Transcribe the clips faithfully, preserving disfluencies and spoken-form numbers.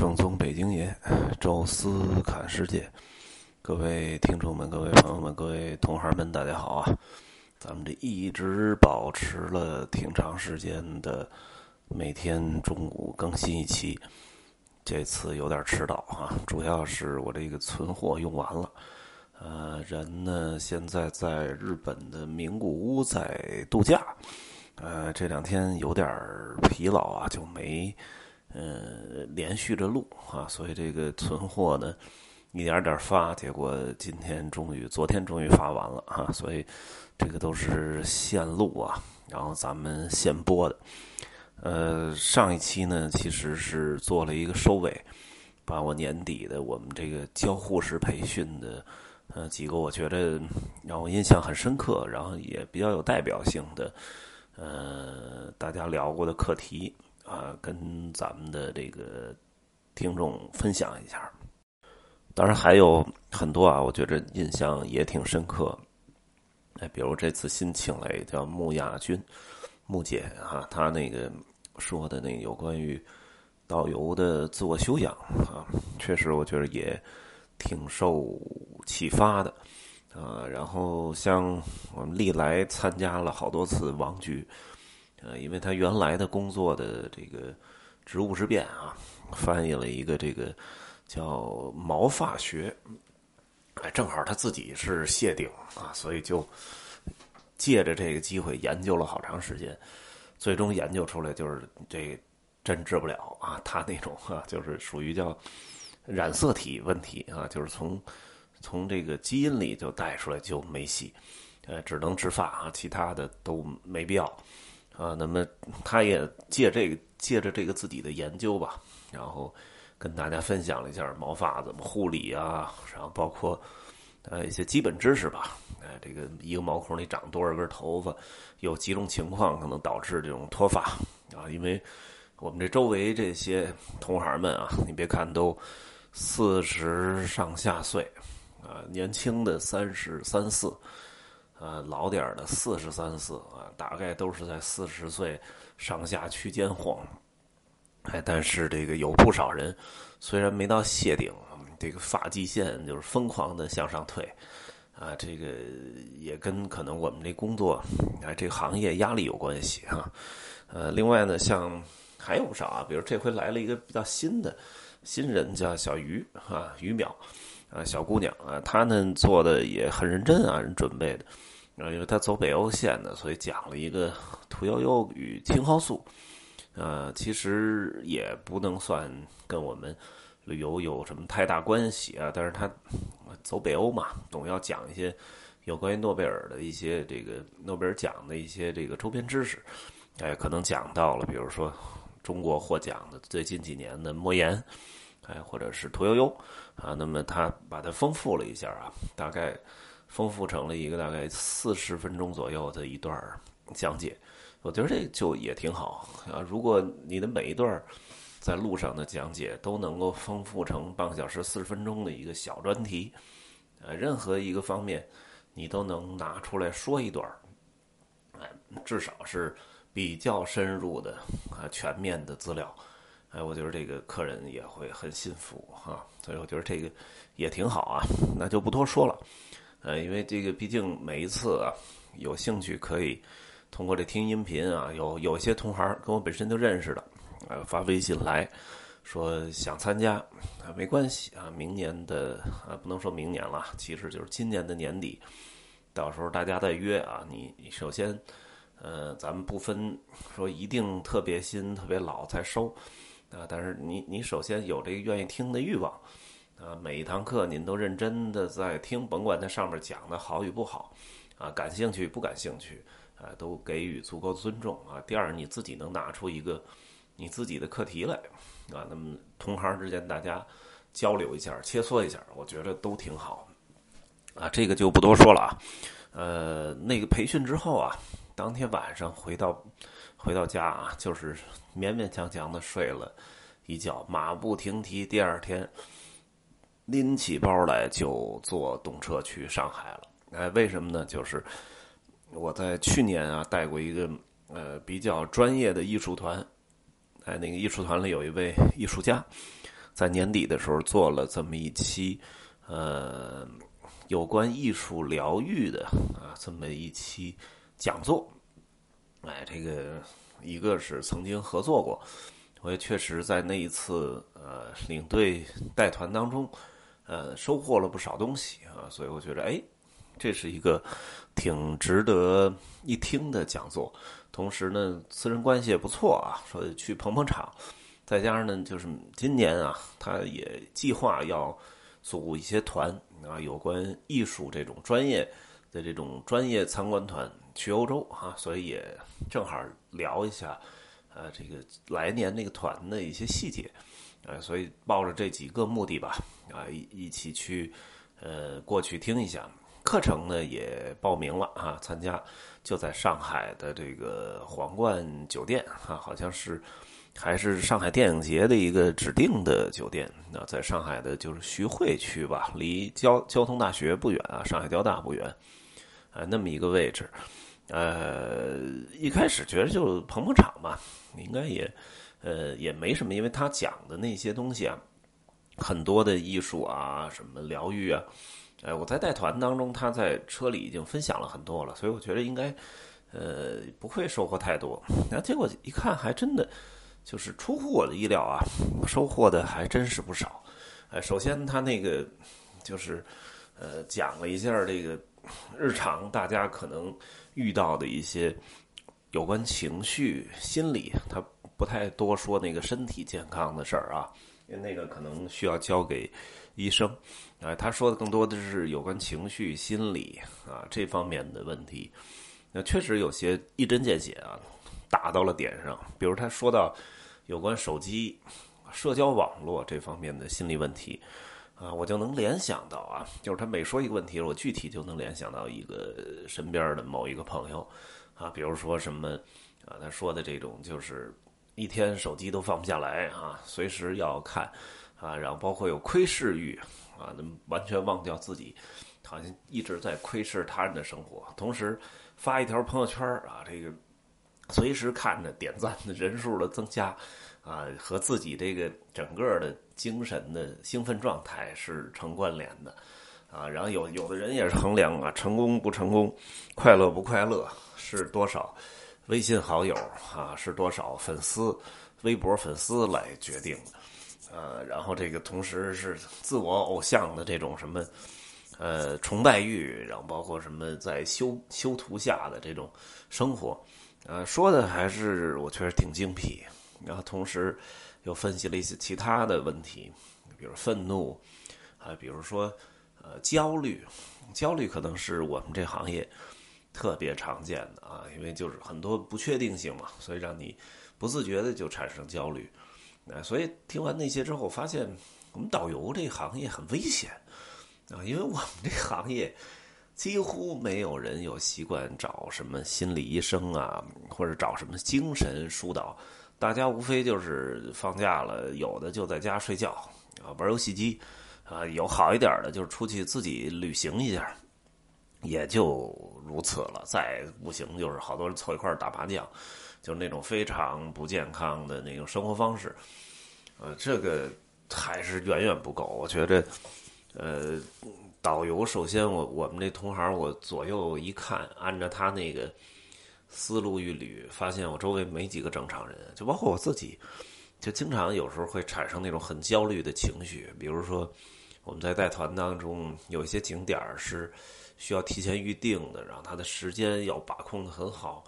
正宗北京爷，宙斯侃世界，各位听众们、各位朋友们、各位同行们，大家好啊！咱们这一直保持了挺长时间的，每天中午更新一期，这次有点迟到啊，主要是我这个存货用完了。呃，人呢现在在日本的名古屋在度假，呃，这两天有点疲劳啊，就没。呃，连续着录啊，所以这个存货呢，一点点发，结果今天终于，昨天终于发完了啊，所以这个都是现录啊，然后咱们现播的。呃，上一期呢，其实是做了一个收尾，把我年底的我们这个教护士培训的呃几个，我觉得让我印象很深刻，然后也比较有代表性的呃大家聊过的课题。啊，跟咱们的这个听众分享一下。当然还有很多啊，我觉得印象也挺深刻。哎，比如这次新请来叫穆亚军，穆姐啊，她那个说的那有关于导游的自我修养啊，确实我觉得也挺受启发的啊。然后像我们历来参加了好多次王局。呃，因为他原来的工作的这个职务之便啊，翻译了一个这个叫毛发学，哎，正好他自己是谢顶啊，所以就借着这个机会研究了好长时间，最终研究出来就是这真治不了啊，他那种啊就是属于叫染色体问题啊，就是从从这个基因里就带出来就没戏，呃，只能植发啊，其他的都没必要。啊，那么他也借这个借着这个自己的研究吧，然后跟大家分享了一下毛发怎么护理啊，然后包括呃一些基本知识吧。哎，这个一个毛孔里长多少根头发，有几种情况可能导致这种脱发啊。因为我们这周围这些同行们啊，你别看都四十上下岁啊，年轻的三十三四。呃，老点儿的四十三四啊，大概都是在四十岁上下区间晃。哎，但是这个有不少人，虽然没到谢顶，这个发际线就是疯狂的向上退，啊，这个也跟可能我们这工作，哎，这个行业压力有关系啊。呃，另外呢，像还有不少啊，比如这回来了一个比较新的新人，叫小鱼啊，鱼淼啊，小姑娘啊，她呢做的也很认真啊，人准备的。因为他走北欧线的，所以讲了一个屠呦呦与青蒿素，呃，其实也不能算跟我们旅游有什么太大关系啊。但是他走北欧嘛，总要讲一些有关于诺贝尔的一些这个诺贝尔奖的一些这个周边知识，哎，可能讲到了，比如说中国获奖的最近几年的莫言，哎，或者是屠呦呦啊，那么他把它丰富了一下啊，大概。丰富成了一个大概四十分钟左右的一段讲解，我觉得这就也挺好啊。如果你的每一段在路上的讲解都能够丰富成半个小时、四十分钟的一个小专题，呃，任何一个方面你都能拿出来说一段，哎，至少是比较深入的啊、全面的资料，哎，我觉得这个客人也会很信服啊。所以我觉得这个也挺好啊，那就不多说了。呃，因为这个毕竟每一次啊，有兴趣可以通过这听音频啊，有有些同行跟我本身就认识的，呃，发微信来说想参加啊，没关系啊，明年的啊不能说明年了，其实就是今年的年底，到时候大家再约啊。你你首先，呃，咱们不分说一定特别新、特别老才收啊，但是你你首先有这个愿意听的欲望。啊，每一堂课您都认真的在听，甭管它上面讲的好与不好，啊，感兴趣不感兴趣，啊，都给予足够尊重啊。第二，你自己能拿出一个你自己的课题来，啊，那么同行之间大家交流一下，切磋一下，我觉得都挺好，啊，这个就不多说了啊。呃，那个培训之后啊，当天晚上回到回到家啊，就是勉勉强强的睡了一觉，马不停蹄，第二天。拎起包来就坐动车去上海了，哎，为什么呢？就是我在去年啊带过一个呃比较专业的艺术团，哎，那个艺术团里有一位艺术家，在年底的时候做了这么一期呃有关艺术疗愈的啊这么一期讲座。哎，这个一个是曾经合作过，我也确实在那一次呃领队带团当中呃收获了不少东西啊，所以我觉得哎这是一个挺值得一听的讲座。同时呢私人关系也不错啊，所以去捧捧场。再加上呢就是今年啊他也计划要组一些团啊，有关艺术这种专业的这种专业参观团去欧洲啊，所以也正好聊一下呃这个来年那个团的一些细节呃，所以抱着这几个目的吧啊一一起去呃过去听一下。课程呢也报名了啊，参加就在上海的这个皇冠酒店啊，好像是还是上海电影节的一个指定的酒店。那在上海的就是徐汇区吧，离交交通大学不远啊，上海交大不远啊，那么一个位置。呃，一开始觉得就捧捧场吧，应该也呃也没什么，因为他讲的那些东西啊，很多的艺术啊，什么疗愈啊。哎，我在带团当中他在车里已经分享了很多了，所以我觉得应该呃不会收获太多。然后结果一看还真的就是出乎我的意料啊，收获的还真是不少。哎，首先他那个就是呃讲了一下这个日常大家可能遇到的一些有关情绪心理，他不太多说那个身体健康的事儿啊，因为那个可能需要交给医生。哎，他说的更多的是有关情绪心理啊这方面的问题。那确实有些一针见血啊，打到了点上。比如他说到有关手机社交网络这方面的心理问题啊，我就能联想到啊，就是他每说一个问题我具体就能联想到一个身边的某一个朋友啊，比如说什么啊他说的这种就是一天手机都放不下来啊，随时要看啊，然后包括有窥视欲啊，完全忘掉自己，好像一直在窥视他人的生活，同时发一条朋友圈啊，这个随时看着点赞的人数的增加啊，和自己这个整个的精神的兴奋状态是成关联的啊。然后有有的人也是衡量啊，成功不成功，快乐不快乐是多少。微信好友啊是多少粉丝，微博粉丝来决定的，呃，然后这个同时是自我偶像的这种什么，呃，崇拜欲，然后包括什么在修修图下的这种生活，呃，说的还是我觉得挺精辟，然后同时又分析了一些其他的问题，比如愤怒，啊，比如说呃焦虑，焦虑可能是我们这行业特别常见的啊，因为就是很多不确定性嘛，所以让你不自觉的就产生焦虑。呃，所以听完那些之后，发现我们导游这行业很危险啊，因为我们这行业几乎没有人有习惯找什么心理医生啊，或者找什么精神疏导，大家无非就是放假了，有的就在家睡觉啊，玩游戏机啊，有好一点的就是出去自己旅行一下。也就如此了，再不行就是好多人凑一块打麻将，就是那种非常不健康的那种生活方式，呃，这个还是远远不够。我觉得，呃，导游首先我我们这同行，我左右一看，按照他那个思路一捋，发现我周围没几个正常人，就包括我自己，就经常有时候会产生那种很焦虑的情绪。比如说我们在带团当中，有一些景点是需要提前预定的，然后它的时间要把控的很好，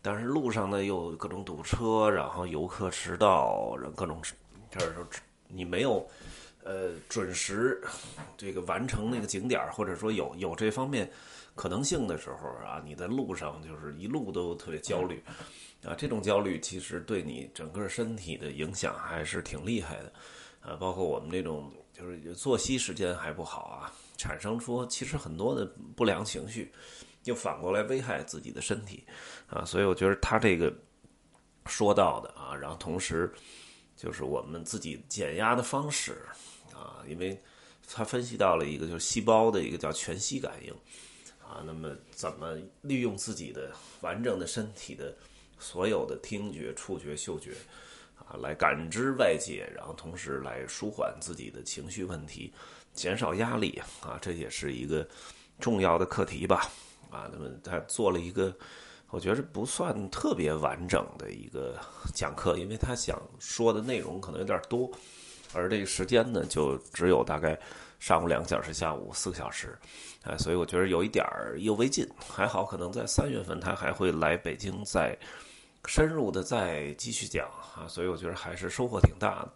但是路上呢又各种堵车，然后游客迟到，然后各种就是说你没有呃准时这个完成那个景点，或者说有有这方面可能性的时候啊，你在路上就是一路都特别焦虑啊，这种焦虑其实对你整个身体的影响还是挺厉害的啊，包括我们这种就是作息时间还不好啊，产生出其实很多的不良情绪，又反过来危害自己的身体啊，所以我觉得他这个说到的啊，然后同时就是我们自己减压的方式啊，因为他分析到了一个就是细胞的一个叫全息感应啊，那么怎么利用自己的完整的身体的所有的听觉、触觉、嗅觉啊，来感知外界，然后同时来舒缓自己的情绪问题，减少压力啊，这也是一个重要的课题吧。啊，那么他做了一个我觉得不算特别完整的一个讲课，因为他想说的内容可能有点多，而这个时间呢就只有大概上午两个小时，下午四个小时，哎，所以我觉得有一点意犹未尽。还好，可能在三月份他还会来北京，再深入的再继续讲啊，所以我觉得还是收获挺大的。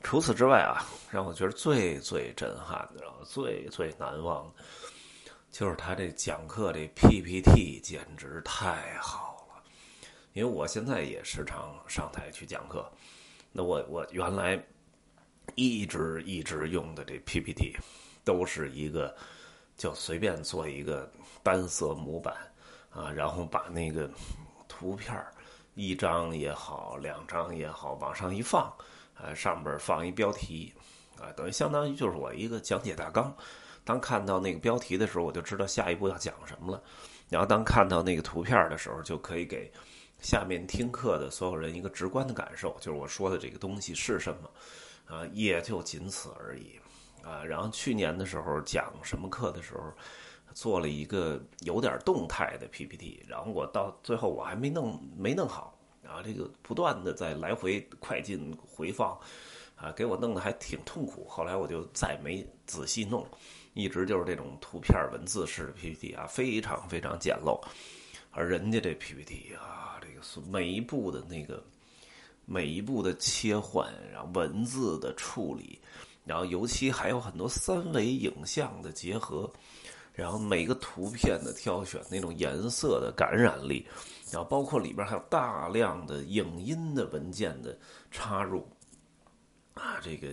除此之外啊，让我觉得最最震撼的，然后最最难忘的，就是他这讲课这 P P T 简直太好了。因为我现在也时常上台去讲课，那我我原来一直一直用的这 P P T 都是一个就随便做一个单色模板啊，然后把那个图片一张也好两张也好往上一放啊，上边放一标题啊，等于相当于就是我一个讲解大纲。当看到那个标题的时候，我就知道下一步要讲什么了，然后当看到那个图片的时候，就可以给下面听课的所有人一个直观的感受，就是我说的这个东西是什么啊，也就仅此而已啊。然后去年的时候讲什么课的时候，做了一个有点动态的 P P T， 然后我到最后我还没弄没弄好啊，这个不断的在来回快进回放啊，给我弄得还挺痛苦。后来我就再没仔细弄，一直就是这种图片文字式的 P P T 啊，非常非常简陋。而人家这 P P T 啊，这个每一步的那个每一步的切换，然后文字的处理，然后尤其还有很多三维影像的结合，然后每个图片的挑选，那种颜色的感染力，然后包括里边还有大量的影音的文件的插入啊，这个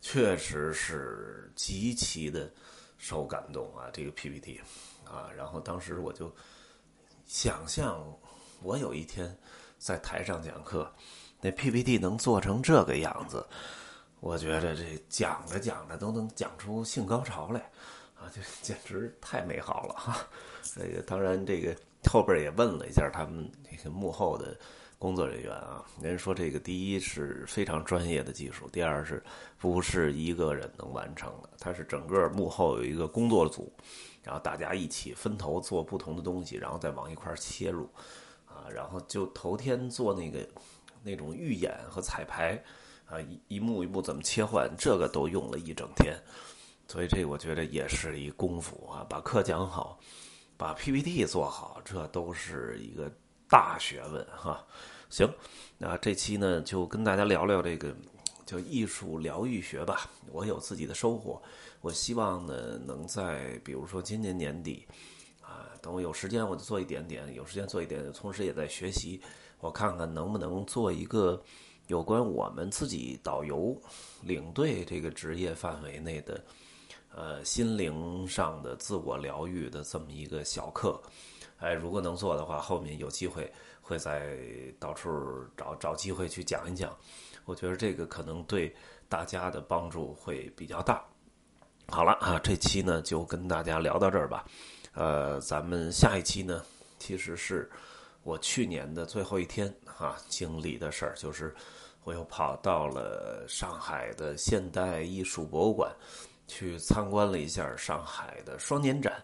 确实是极其的受感动啊，这个 P P T 啊。然后当时我就想象我有一天在台上讲课，那 P P T 能做成这个样子，我觉得这讲着讲着都能讲出性高潮来啊，这简直太美好了哈！这个当然，这个后边也问了一下他们那个幕后的工作人员啊，人家说这个第一是非常专业的技术，第二是不是一个人能完成的，它是整个幕后有一个工作组，然后大家一起分头做不同的东西，然后再往一块切入啊，然后就头天做那个那种预演和彩排啊，一幕一幕怎么切换，这个都用了一整天，所以这我觉得也是一功夫啊，把课讲好，把 P P T 做好，这都是一个大学问哈、啊。行，那这期呢就跟大家聊聊这个叫艺术疗愈学吧，我有自己的收获，我希望呢能在比如说今年年底啊，等我有时间我就做一点点，有时间做一点，同时也在学习。我看看能不能做一个有关我们自己导游领队这个职业范围内的呃心灵上的自我疗愈的这么一个小课。哎，如果能做的话，后面有机会会再到处找找机会去讲一讲，我觉得这个可能对大家的帮助会比较大。好了啊，这期呢就跟大家聊到这儿吧。呃咱们下一期呢其实是我去年的最后一天啊，经历的事儿就是，我又跑到了上海的现代艺术博物馆，去参观了一下上海的双年展，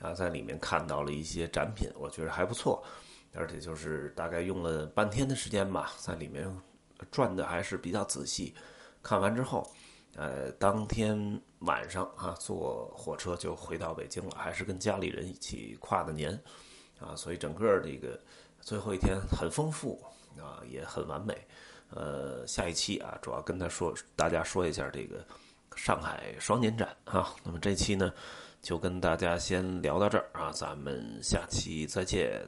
啊，在里面看到了一些展品，我觉得还不错，而且就是大概用了半天的时间吧，在里面转的还是比较仔细。看完之后，呃，当天晚上啊，坐火车就回到北京了，还是跟家里人一起跨的年，啊，所以整个这个最后一天很丰富啊，也很完美。呃，下一期啊，主要跟他说大家说一下这个上海双年展啊。那么这期呢，就跟大家先聊到这儿啊，咱们下期再见。